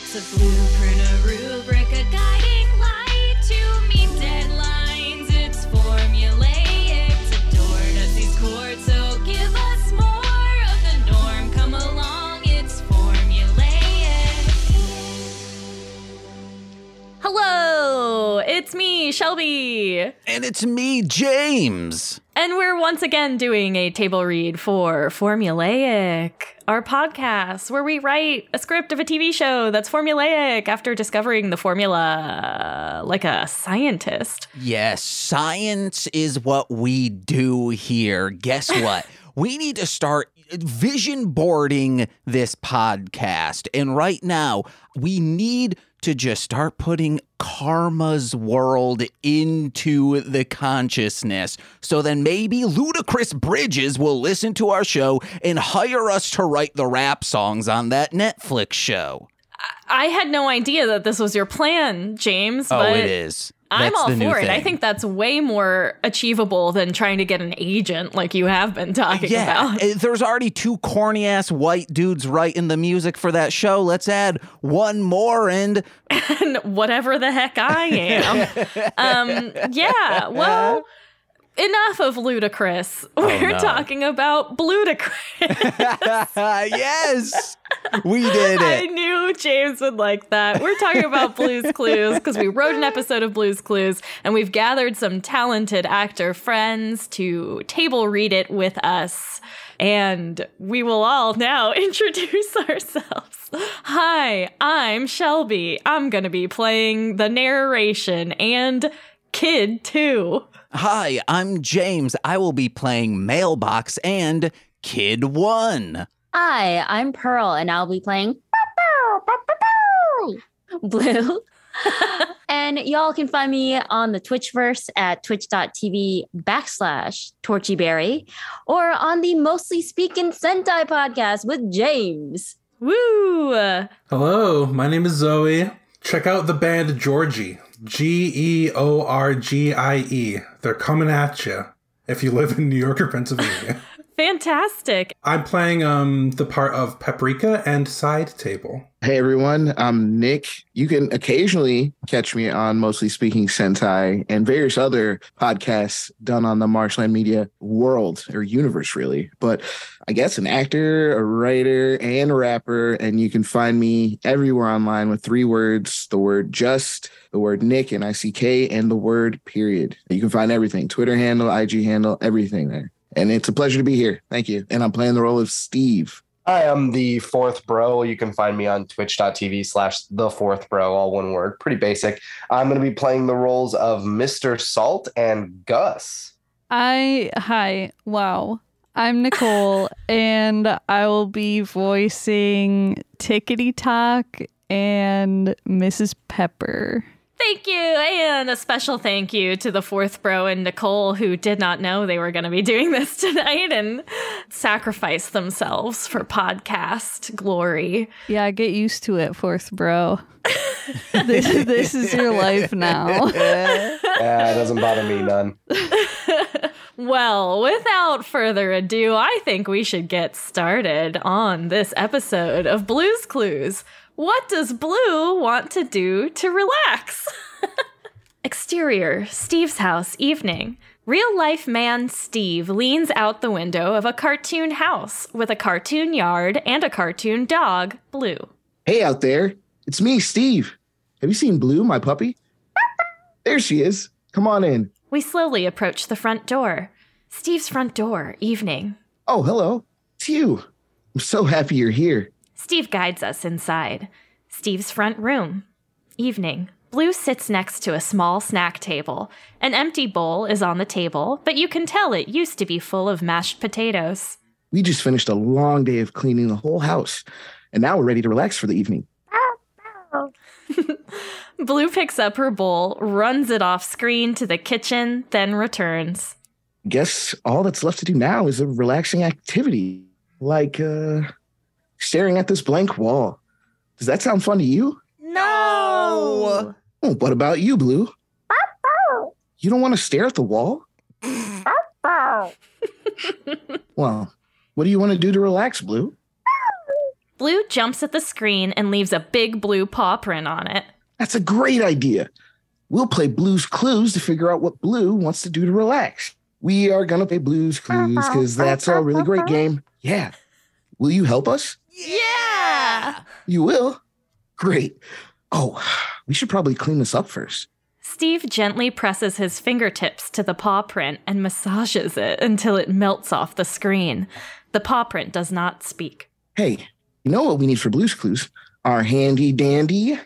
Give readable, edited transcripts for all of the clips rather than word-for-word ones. It's a blueprint, a rubric, a guiding light to meet deadlines. It's formulaic to adorn us these chords, so give us more of the norm. Come along, it's formulaic. Hello, it's me, Shelby. And it's me, James. And we're once again doing a table read for Formulaic, our podcast where we write a script of a TV show that's formulaic after discovering the formula like a scientist. Yes, science is what we do here. Guess what? We need to start vision boarding this podcast. And right now, we need to just start putting Karma's world into the consciousness. So then maybe Ludacris Bridges will listen to our show and hire us to write the rap songs on that Netflix show. I had no idea that this was your plan, James. Oh, it is. I'm all for it. I think that's way more achievable than trying to get an agent like you have been talking about. There's already two corny ass white dudes writing the music for that show. Let's add one more and whatever the heck I am. Yeah. Well, enough of Ludacris. We're talking about Bluedacris. Yes. We did it. I knew James would like that. We're talking about Blue's Clues because we wrote an episode of Blue's Clues and we've gathered some talented actor friends to table read it with us. And we will all now introduce ourselves. Hi, I'm Shelby. I'm going to be playing the narration and Kid too. Hi, I'm James. I will be playing Mailbox and Kid 1. Hi, I'm Pearl, and I'll be playing Blue. And y'all can find me on the Twitchverse at twitch.tv/Torchyberry or on the Mostly Speaking Sentai podcast with James. Woo! Hello, my name is Zoe. Check out the band Georgie. Georgie. They're coming at you if you live in New York or Pennsylvania. Fantastic. I'm playing the part of Paprika and Side Table. Hey, everyone. I'm Nick. You can occasionally catch me on Mostly Speaking Sentai and various other podcasts done on the Marshland Media world or universe, really. But I guess an actor, a writer, and rapper. And you can find me everywhere online with 3 words, the word just, the word Nick, and ICK, and the word period. You can find everything. Twitter handle, IG handle, everything there. And it's a pleasure to be here. Thank you. And I'm playing the role of Steve. Hi, I'm the fourth bro. You can find me on twitch.tv/thefourthbro, all one word. Pretty basic. I'm going to be playing the roles of Mr. Salt and Gus. Wow. I'm Nicole, and I will be voicing Tickety Talk and Mrs. Pepper. Thank you, and a special thank you to the fourth bro and Nicole, who did not know they were going to be doing this tonight and sacrificed themselves for podcast glory. Yeah, get used to it, fourth bro. This is your life now. Yeah, it doesn't bother me none. Well, without further ado, I think we should get started on this episode of Blue's Clues. What does Blue want to do to relax? Exterior, Steve's house, evening. Real-life man Steve leans out the window of a cartoon house with a cartoon yard and a cartoon dog, Blue. Hey out there, it's me, Steve. Have you seen Blue, my puppy? There she is. Come on in. We slowly approach the front door. Steve's front door, evening. Oh, hello. It's you. I'm so happy you're here. Steve guides us inside. Steve's front room. Evening. Blue sits next to a small snack table. An empty bowl is on the table, but you can tell it used to be full of mashed potatoes. We just finished a long day of cleaning the whole house, and now we're ready to relax for the evening. Blue picks up her bowl, runs it off screen to the kitchen, then returns. Guess all that's left to do now is a relaxing activity, like, staring at this blank wall. Does that sound fun to you? No! Oh, what about you, Blue? You don't want to stare at the wall? Well, what do you want to do to relax, Blue? Blue jumps at the screen and leaves a big blue paw print on it. That's a great idea. We'll play Blue's Clues to figure out what Blue wants to do to relax. We are going to play Blue's Clues because that's a really great game. Yeah. Will you help us? Yeah! You will? Great. Oh, we should probably clean this up first. Steve gently presses his fingertips to the paw print and massages it until it melts off the screen. The paw print does not speak. Hey, you know what we need for Blue's Clues? Our handy-dandy...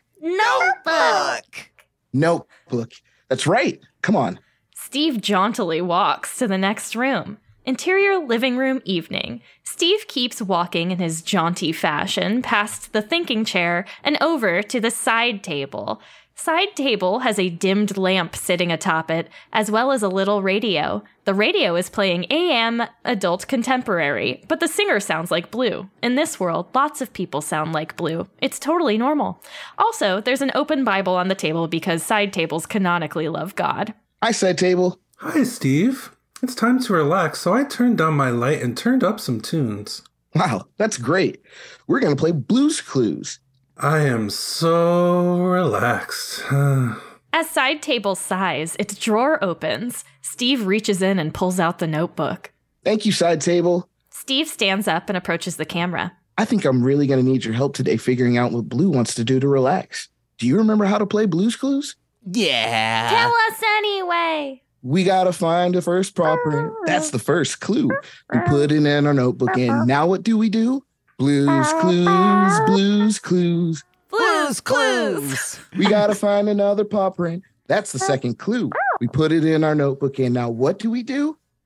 Notebook. That's right. Come on. Steve jauntily walks to the next room. Interior living room evening. Steve keeps walking in his jaunty fashion past the thinking chair and over to the side table. Side table has a dimmed lamp sitting atop it, as well as a little radio. The radio is playing AM adult contemporary, but the singer sounds like Blue. In this world, lots of people sound like Blue. It's totally normal. Also, there's an open Bible on the table because side tables canonically love God. Hi, side table. Hi, Steve. It's time to relax, so I turned down my light and turned up some tunes. Wow, that's great. We're going to play Blue's Clues. I am so relaxed. As side table sighs, its drawer opens. Steve reaches in and pulls out the notebook. Thank you, side table. Steve stands up and approaches the camera. I think I'm really going to need your help today figuring out what Blue wants to do to relax. Do you remember how to play Blue's Clues? Yeah. Tell us anyway. We got to find the first proper. That's the first clue. We put it in our notebook and now what do? Blue's Clues, Blue's Clues. Blue's Clues. We got to find another paw print. That's the second clue. We put it in our notebook. And now what do?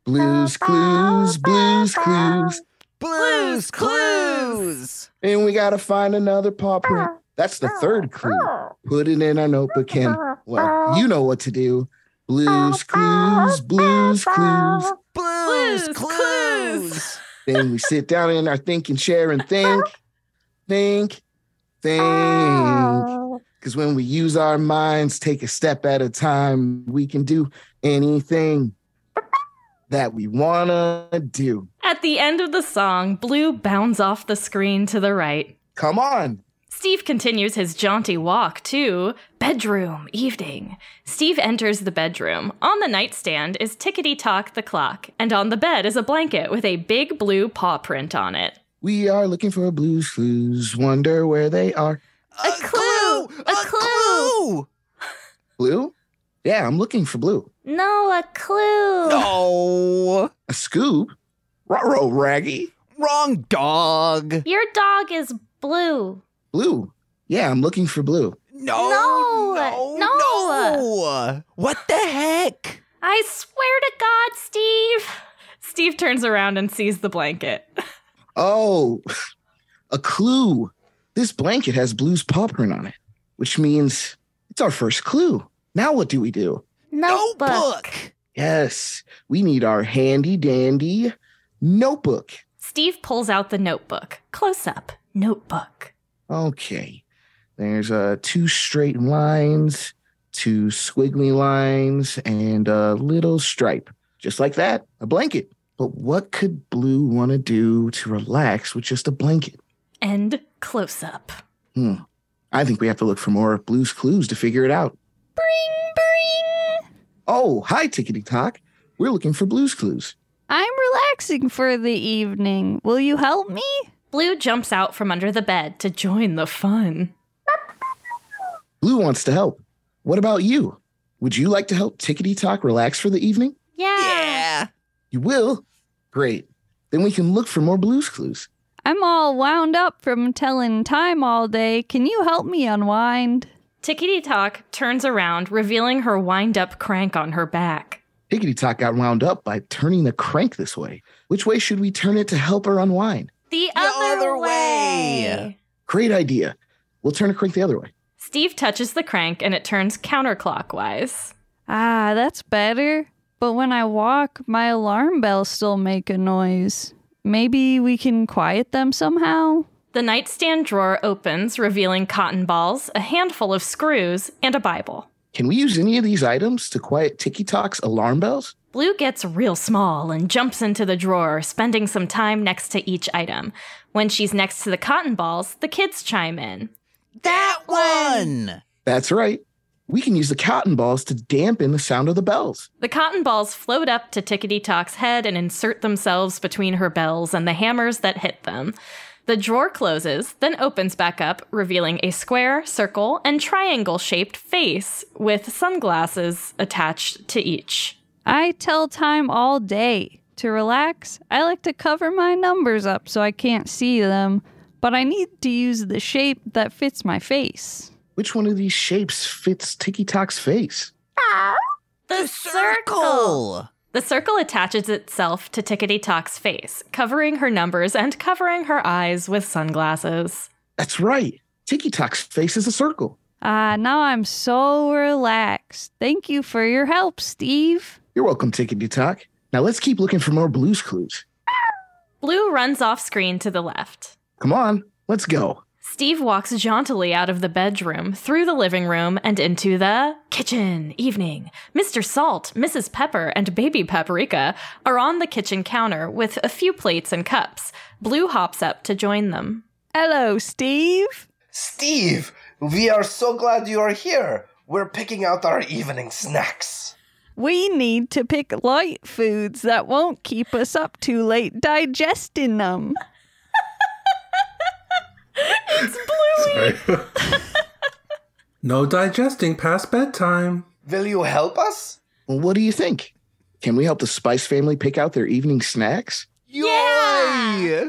Blue's Clues, Blue's Clues. Blue's Clues. And we got to find another paw print. That's the third clue. Put it in our notebook. And, well, you know what to do. Blue's Clues, Blue's Clues. Blue's Clues. Then we sit down in our thinking chair and think. Because when we use our minds, take a step at a time, we can do anything that we want to do. At the end of the song, Blue bounds off the screen to the right. Come on. Steve continues his jaunty walk to bedroom evening. Steve enters the bedroom. On the nightstand is tickety-tock the clock, and on the bed is a blanket with a big blue paw print on it. We are looking for Blue's Clues, wonder where they are. A clue! Blue? Yeah, I'm looking for Blue. No, a clue. No. A scoop? Ruh-roh, Raggy. Wrong dog. Your dog is Blue. Blue. Yeah, I'm looking for Blue. No. What the heck? I swear to God, Steve. Steve turns around and sees the blanket. Oh, a clue. This blanket has Blue's paw print on it, which means it's our first clue. Now what do? Notebook. Yes, we need our handy dandy notebook. Steve pulls out the notebook. Close up. Notebook. Okay, there's two straight lines, two squiggly lines, and a little stripe. Just like that, a blanket. But what could Blue want to do to relax with just a blanket? And close up. I think we have to look for more Blue's Clues to figure it out. Bring, bring. Oh, hi, Tickety Tock. We're looking for Blue's Clues. I'm relaxing for the evening. Will you help me? Blue jumps out from under the bed to join the fun. Blue wants to help. What about you? Would you like to help Tickety Tock relax for the evening? Yeah. You will? Great. Then we can look for more Blue's Clues. I'm all wound up from telling time all day. Can you help me unwind? Tickety Tock turns around, revealing her wind-up crank on her back. Tickety Tock got wound up by turning the crank this way. Which way should we turn it to help her unwind? The other way. Great idea. We'll turn a crank the other way. Steve touches the crank and it turns counterclockwise. Ah, that's better. But when I walk, my alarm bells still make a noise. Maybe we can quiet them somehow? The nightstand drawer opens, revealing cotton balls, a handful of screws, and a Bible. Can we use any of these items to quiet Tickety Tock's alarm bells? Blue gets real small and jumps into the drawer, spending some time next to each item. When she's next to the cotton balls, the kids chime in. That one! That's right. We can use the cotton balls to dampen the sound of the bells. The cotton balls float up to Tickety Talk's head and insert themselves between her bells and the hammers that hit them. The drawer closes, then opens back up, revealing a square, circle, and triangle-shaped face with sunglasses attached to each. I tell time all day to relax. I like to cover my numbers up so I can't see them, but I need to use the shape that fits my face. Which one of these shapes fits Ticky Tock's face? The circle! The circle attaches itself to Tickety Talk's face, covering her numbers and covering her eyes with sunglasses. That's right. Ticky Talk's face is a circle. Now I'm so relaxed. Thank you for your help, Steve. You're welcome, Tickety Talk. Now let's keep looking for more Blue's Clues. Blue runs off screen to the left. Come on, let's go. Steve walks jauntily out of the bedroom, through the living room, and into the kitchen. Evening. Mr. Salt, Mrs. Pepper, and Baby Paprika are on the kitchen counter with a few plates and cups. Blue hops up to join them. Hello, Steve. Steve, we are so glad you are here. We're picking out our evening snacks. We need to pick light foods that won't keep us up too late digesting them. It's Bluey. No digesting past bedtime. Will you help us? Well, what do you think? Can we help the Spice Family pick out their evening snacks? Yeah!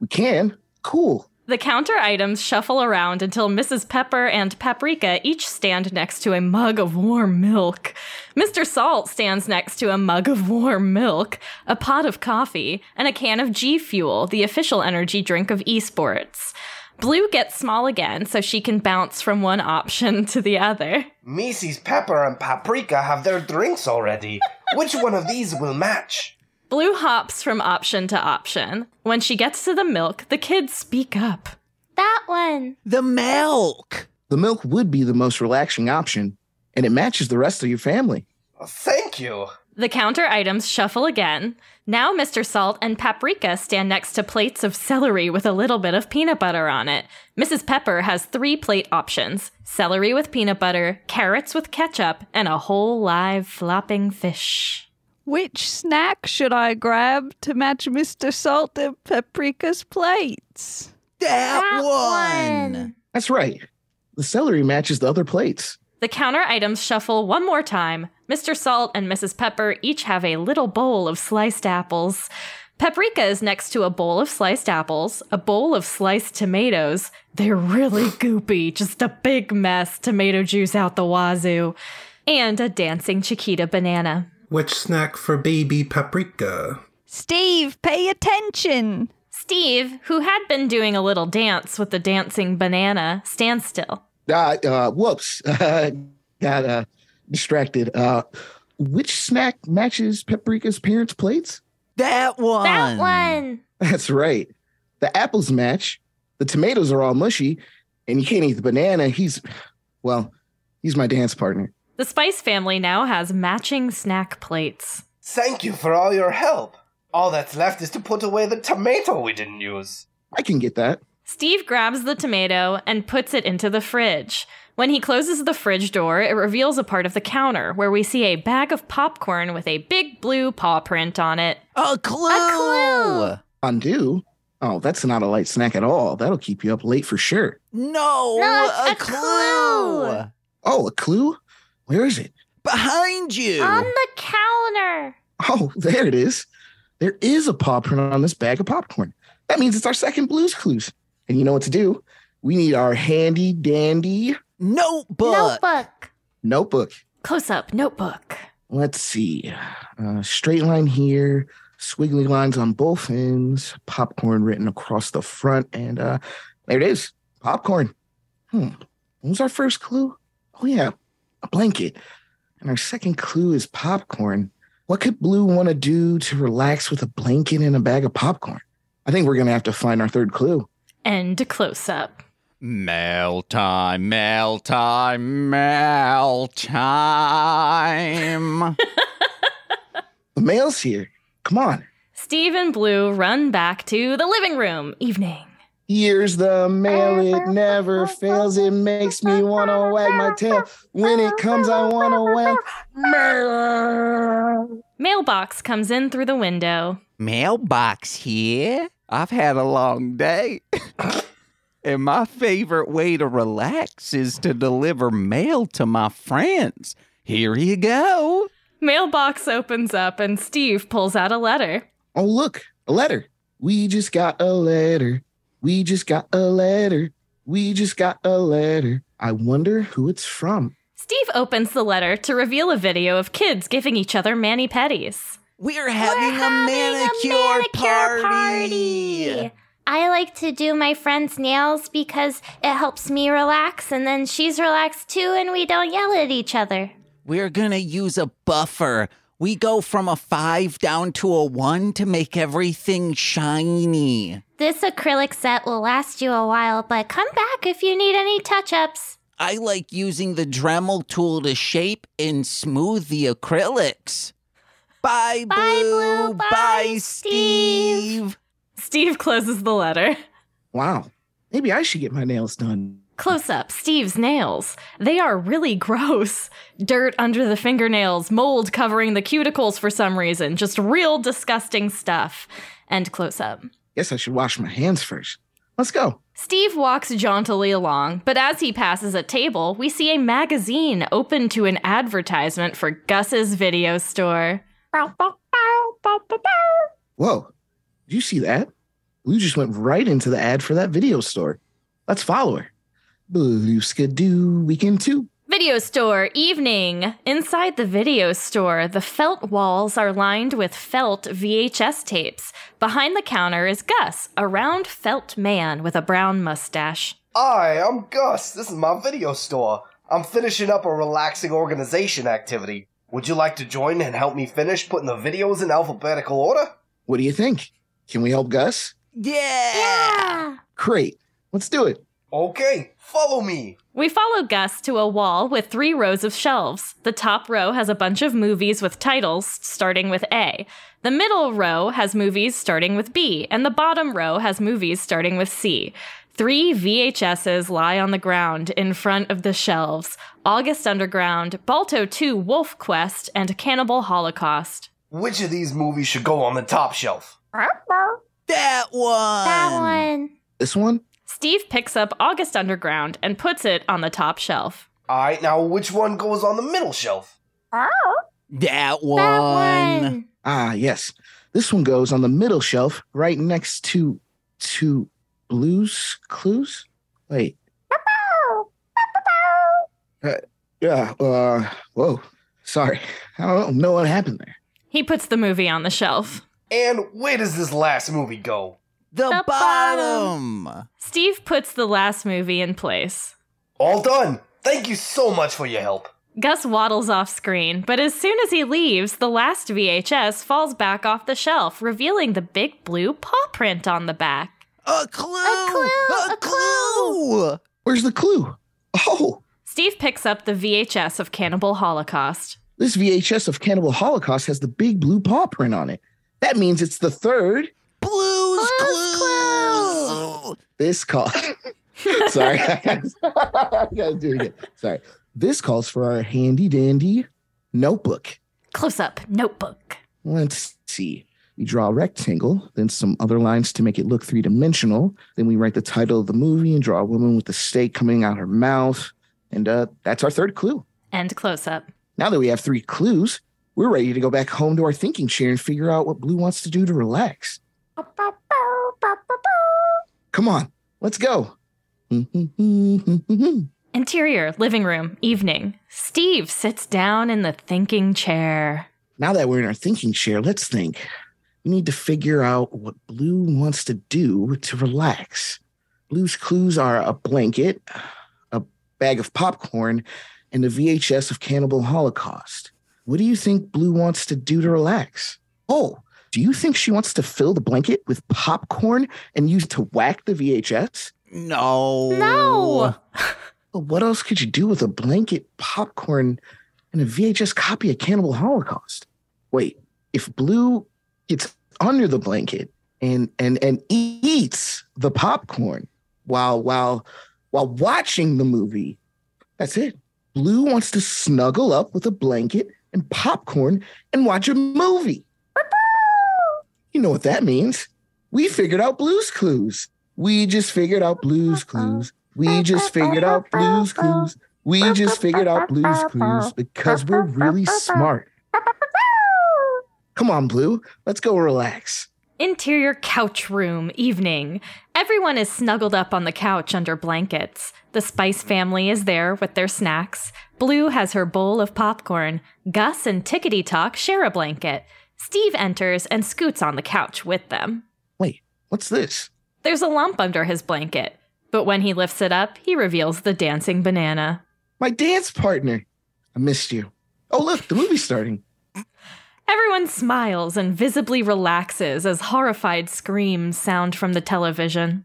We can. Cool. The counter items shuffle around until Mrs. Pepper and Paprika each stand next to a mug of warm milk. Mr. Salt stands next to a mug of warm milk, a pot of coffee, and a can of G-Fuel, the official energy drink of esports. Blue gets small again so she can bounce from one option to the other. Mrs. Pepper and Paprika have their drinks already. Which one of these will match? Blue hops from option to option. When she gets to the milk, the kids speak up. That one. The milk. The milk would be the most relaxing option, and it matches the rest of your family. Well, thank you. The counter items shuffle again. Now Mr. Salt and Paprika stand next to plates of celery with a little bit of peanut butter on it. Mrs. Pepper has 3 plate options. Celery with peanut butter, carrots with ketchup, and a whole live flopping fish. Which snack should I grab to match Mr. Salt and Paprika's plates? That one! That's right. The celery matches the other plates. The counter items shuffle one more time. Mr. Salt and Mrs. Pepper each have a little bowl of sliced apples. Paprika is next to a bowl of sliced apples, a bowl of sliced tomatoes. They're really goopy, just a big mess, tomato juice out the wazoo, and a dancing Chiquita banana. Which snack for Baby Paprika? Steve, pay attention! Steve, who had been doing a little dance with the dancing banana, stands still. Whoops. Got distracted. Which snack matches Paprika's parents' plates? That one! That's right. The apples match, the tomatoes are all mushy, and you can't eat the banana. He's my dance partner. The Spice Family now has matching snack plates. Thank you for all your help. All that's left is to put away the tomato we didn't use. I can get that. Steve grabs the tomato and puts it into the fridge. When he closes the fridge door, it reveals a part of the counter where we see a bag of popcorn with a big blue paw print on it. A clue! Fondue? Oh, that's not a light snack at all. That'll keep you up late for sure. No, a clue! Oh, a clue? Where is it? Behind you! On the counter! Oh, there it is. There is a paw print on this bag of popcorn. That means it's our second Blue's Clues. And you know what to do. We need our handy-dandy... Notebook. Close-up notebook. Let's see. Straight line here, squiggly lines on both ends, popcorn written across the front, and there it is. Popcorn. What was our first clue? Oh, yeah. A blanket. And our second clue is popcorn. What could Blue want to do to relax with a blanket and a bag of popcorn? I think we're going to have to find our third clue. End close-up. Mail time, mail time, mail time. The mail's here. Come on. Steve and Blue run back to the living room. Evening. Here's the mail. It never fails. It makes me want to wag my tail. When it comes, I want to wag. Mail. Mailbox comes in through the window. Mailbox here? I've had a long day. And my favorite way to relax is to deliver mail to my friends. Here you go. Mailbox opens up and Steve pulls out a letter. Oh, look, a letter. We just got a letter. We just got a letter. We just got a letter. I wonder who it's from. Steve opens the letter to reveal a video of kids giving each other mani-pedis. We're having a manicure party. I like to do my friend's nails because it helps me relax, and then she's relaxed too, and we don't yell at each other. We're gonna use a buffer. We go from a 5 down to a 1 to make everything shiny. This acrylic set will last you a while, but come back if you need any touch-ups. I like using the Dremel tool to shape and smooth the acrylics. Bye, Blue. Bye, Blue. Bye, Steve. Steve closes the letter. Wow. Maybe I should get my nails done. Close up, Steve's nails. They are really gross. Dirt under the fingernails, mold covering the cuticles for some reason. Just real disgusting stuff. And close up. Guess I should wash my hands first. Let's go. Steve walks jauntily along, but as he passes a table, we see a magazine open to an advertisement for Gus's video store. Whoa. Did you see that? Blue just went right into the ad for that video store. Let's follow her. Blue skidoo weekend 2. Video store evening. Inside the video store, the felt walls are lined with felt VHS tapes. Behind the counter is Gus, a round felt man with a brown mustache. Hi, I'm Gus. This is my video store. I'm finishing up a relaxing organization activity. Would you like to join and help me finish putting the videos in alphabetical order? What do you think? Can we help Gus? Yeah! Great. Let's do it. Okay, follow me. We follow Gus to a wall with 3 rows of shelves. The top row has a bunch of movies with titles starting with A. The middle row has movies starting with B, and the bottom row has movies starting with C. 3 VHSs lie on the ground in front of the shelves. August Underground, Balto 2 Wolf Quest, and Cannibal Holocaust. Which of these movies should go on the top shelf? That one! That one. This one? Steve picks up August Underground and puts it on the top shelf. All right, now which one goes on the middle shelf? That one! That one. Ah, yes. This one goes on the middle shelf right next to Blue's Clues? Wait. Whoa. Sorry. I don't know what happened there. He puts the movie on the shelf. And where does this last movie go? The bottom! Steve puts the last movie in place. All done! Thank you so much for your help. Gus waddles off screen, but as soon as he leaves, the last VHS falls back off the shelf, revealing the big blue paw print on the back. A clue! A clue! A clue! Where's the clue? Oh! Steve picks up the VHS of Cannibal Holocaust. This VHS of Cannibal Holocaust has the big blue paw print on it. That means it's the 3rd Blue's Clues. This call. Sorry. I gotta do it again. Sorry. This calls for our handy dandy notebook. Close up notebook. Let's see. We draw a rectangle, then some other lines to make it look 3-dimensional. Then we write the title of the movie and draw a woman with a steak coming out her mouth. And that's our 3rd clue. And close up. Now that we have 3 clues, we're ready to go back home to our thinking chair and figure out what Blue wants to do to relax. Come on, let's go. Interior, living room, evening. Steve sits down in the thinking chair. Now that we're in our thinking chair, let's think. We need to figure out what Blue wants to do to relax. Blue's clues are a blanket, a bag of popcorn, and the VHS of Cannibal Holocaust. What do you think Blue wants to do to relax? Oh, do you think she wants to fill the blanket with popcorn and use it to whack the VHS? No. What else could you do with a blanket, popcorn, and a VHS copy of Cannibal Holocaust? Wait, if Blue gets under the blanket and eats the popcorn while watching the movie, that's it. Blue wants to snuggle up with a blanket and popcorn and watch a movie. You know what that means. We figured out Blue's Clues. We just figured out Blue's Clues. We just figured out Blue's Clues. We just figured out Blue's Clues because we're really smart. Come on, Blue. Let's go relax. Interior couch room evening. Everyone is snuggled up on the couch under blankets. The Spice family is there with their snacks. Blue has her bowl of popcorn. Gus and Tickety Talk share a blanket. Steve enters and scoots on the couch with them. Wait, what's this? There's a lump under his blanket. But when he lifts it up, he reveals the dancing banana. My dance partner. I missed you. Oh, look, the movie's starting. Everyone smiles and visibly relaxes as horrified screams sound from the television.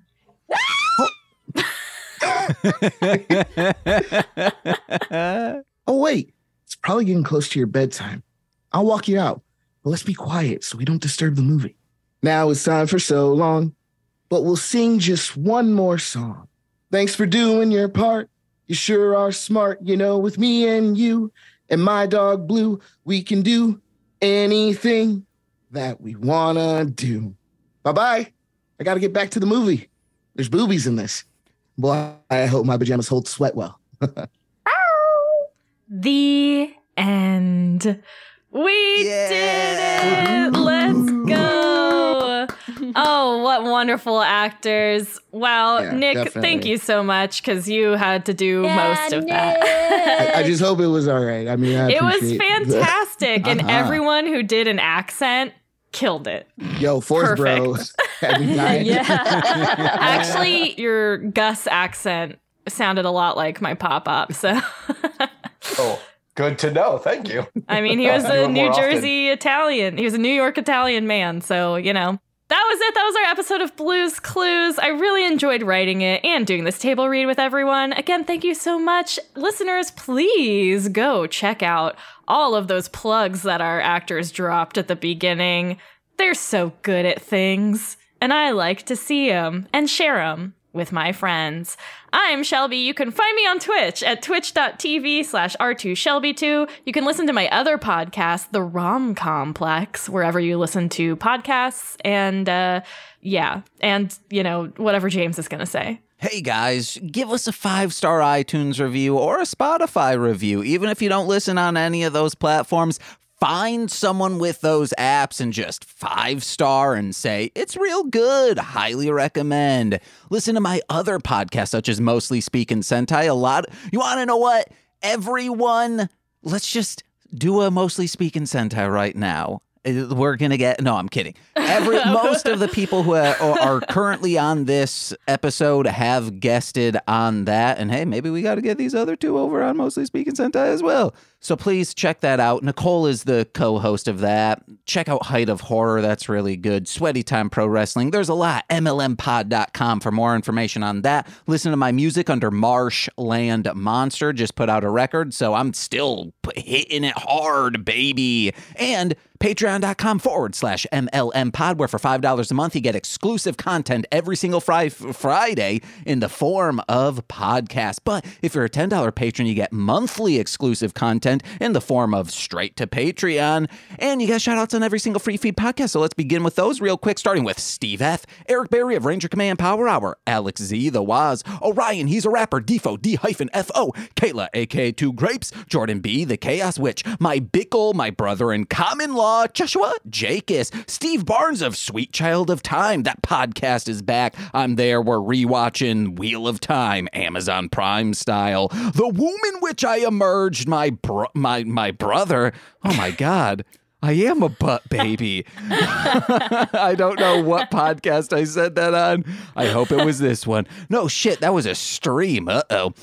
Oh, wait. It's probably getting close to your bedtime. I'll walk you out. But let's be quiet so we don't disturb the movie. Now it's time for So Long. But we'll sing just one more song. Thanks for doing your part. You sure are smart, you know, with me and you and my dog Blue. We can do anything that we wanna do. Bye-bye. I gotta get back to the movie. There's boobies in this. Boy, I hope my pajamas hold sweat well. The end. We did it. Let's go. Oh, what wonderful actors. Wow, yeah, Nick, definitely. Thank you so much because you had to do most of that. I just hope it was all right. I mean, it was fantastic. And everyone who did an accent killed it. Yo, Fourth Bro. Yeah. Actually, your Gus accent sounded a lot like my pop-up. So. Oh. Good to know. Thank you. I mean, he was a New Jersey Italian. He was a New York Italian man. So, you know, that was it. That was our episode of Blue's Clues. I really enjoyed writing it and doing this table read with everyone. Again, thank you so much. Listeners, please go check out all of those plugs that our actors dropped at the beginning. They're so good at things. And I like to see them and share them with my friends. I'm Shelby. You can find me on Twitch at twitch.tv/R2Shelby2. You can listen to my other podcast, The Rom Complex, wherever you listen to podcasts. And and, you know, whatever James is going to say. Hey guys, give us a 5-star iTunes review or a Spotify review. Even if you don't listen on any of those platforms, find someone with those apps and just 5-star and say, it's real good. Highly recommend. Listen to my other podcasts, such as Mostly Speaking Sentai. You want to know what? Everyone, let's just do a Mostly Speaking Sentai right now. We're going to get... No, I'm kidding. Most of the people who are currently on this episode have guested on that. And hey, maybe we got to get these other two over on Mostly Speaking Sentai as well. So please check that out. Nicole is the co-host of that. Check out Height of Horror. That's really good. Sweaty Time Pro Wrestling. There's a lot. MLMPod.com for more information on that. Listen to my music under Marsh Land Monster. Just put out a record, so I'm still hitting it hard, baby. And Patreon.com/MLMPod, where for $5 a month, you get exclusive content every single Friday in the form of podcasts. But if you're a $10 patron, you get monthly exclusive content in the form of straight to Patreon. And you got shout outs on every single free feed podcast. So let's begin with those real quick, starting with Steve F., Eric Berry of Ranger Command Power Hour, Alex Z, The Waz, Orion, He's a Rapper, Defo, D-F-O, Kayla, a.k.a. Two Grapes, Jordan B., The Chaos Witch, My Bickle, My Brother in Common Law, Joshua Jakus, Steve Barnes of Sweet Child of Time. That podcast is back. I'm there. We're rewatching Wheel of Time, Amazon Prime style. The womb in which I emerged, my brother. Oh my God. I am a butt baby. I don't know what podcast I said that on. I hope it was this one. No shit, that was a stream. Uh-oh.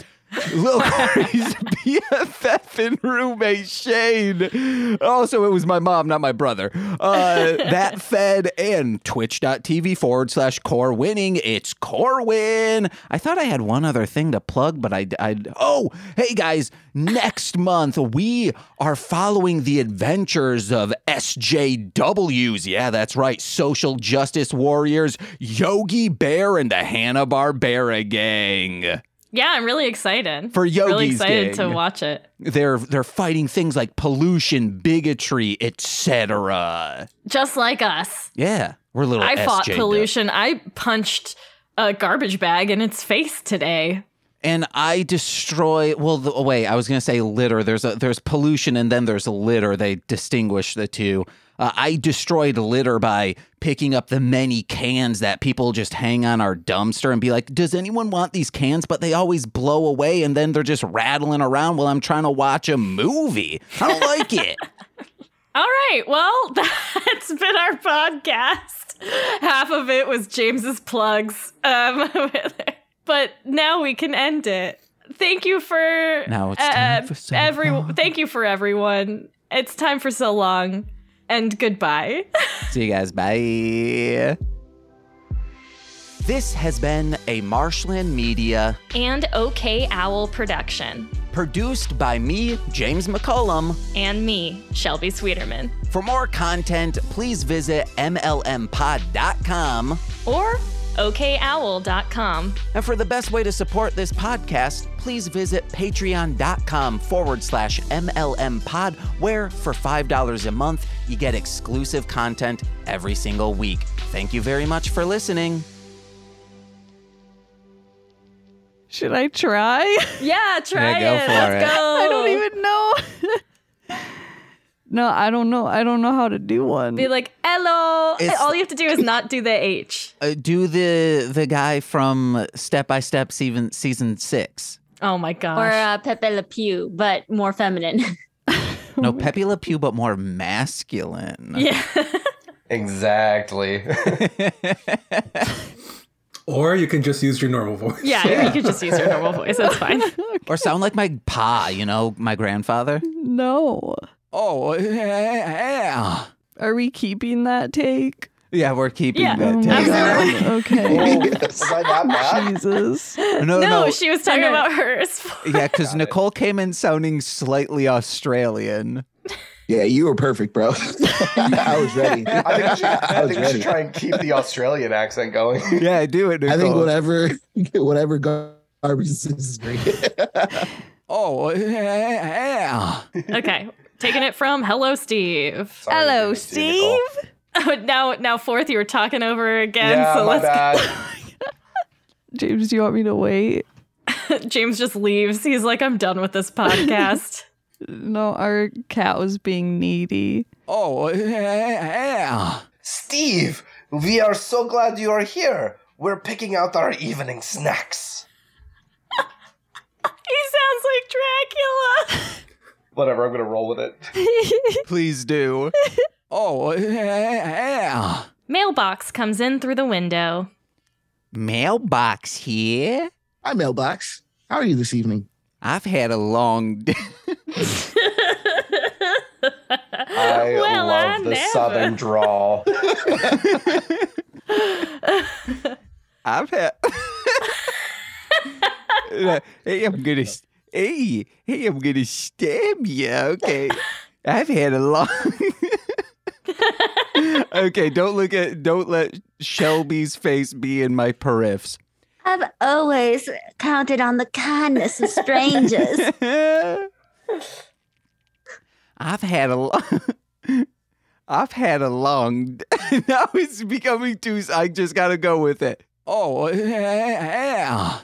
Lil Corey's BFF and roommate Shane. Also, it was my mom, not my brother. That Fed and twitch.tv/corewinning. It's Corewin. I thought I had one other thing to plug, but oh, hey guys, next month we are following the adventures of SJWs. Yeah, that's right. Social Justice Warriors, Yogi Bear, and the Hanna-Barbera Gang. Yeah, I'm really excited. For Yogi's really excited gang. To watch it. They're fighting things like pollution, bigotry, etc. Just like us. Yeah, we're little. I fought pollution. I punched a garbage bag in its face today. And I destroy. Well, wait, I was gonna say litter. There's pollution, and then there's litter. They distinguish the two. I destroyed litter by picking up the many cans that people just hang on our dumpster and be like, does anyone want these cans? But they always blow away and then they're just rattling around while I'm trying to watch a movie. I don't like it. All right. Well, that's been our podcast. Half of it was James's plugs. But now we can end it. Thank you for now. It's time for so long. Thank you for everyone. It's time for so long. And goodbye. See you guys. Bye. This has been a Marshland Media and OkayOwl production. Produced by me, James McCollum. And me, Shelby Sweeterman. For more content, please visit MLMPod.com. Or OkayOwl.com. And for the best way to support this podcast, please visit Patreon.com/MLMPod, where for $5 a month, you get exclusive content every single week. Thank you very much for listening. Should I try? Yeah, try it. Let's go. I don't even know. No, I don't know. I don't know how to do one. Be like, hello. All you have to do is not do the H. Do the guy from Step by Step season 6. Oh, my gosh. Or Pepe Le Pew, but more feminine. No, Pepe Le Pew, but more masculine. Yeah. Exactly. Or you can just use your normal voice. Yeah, you can just use your normal voice. That's fine. Okay. Or sound like my pa, my grandfather. No. Oh, yeah. Are we keeping that take? Yeah, we're keeping that take. Okay. Oh, Jesus. No, she was talking about hers. Yeah, because Nicole came in sounding slightly Australian. Yeah, you were perfect, bro. I was ready. I think we should try and keep the Australian accent going. Yeah, do it, Nicole. I think whatever garbage is great. Oh, yeah. Okay. Taking it from Hello, Steve. Sorry, Hello, Steve. Oh, now Fourth, you were talking over again. Yeah, so my bad. James, do you want me to wait? James just leaves. He's like, I'm done with this podcast. No, our cat was being needy. Oh, yeah. Steve, we are so glad you are here. We're picking out our evening snacks. He sounds like Dracula. Whatever, I'm going to roll with it. Please do. Oh, yeah. Mailbox comes in through the window. Mailbox here? Hi, Mailbox. How are you this evening? I've had a long day. I love the southern drawl. I've had... Hey, I'm going to... Hey, I'm going to stab you. Okay. I've had a long... Okay, don't let Shelby's face be in my periffs. I've always counted on the kindness of strangers. I've had a long... Now it's becoming too... I just got to go with it. Oh, yeah.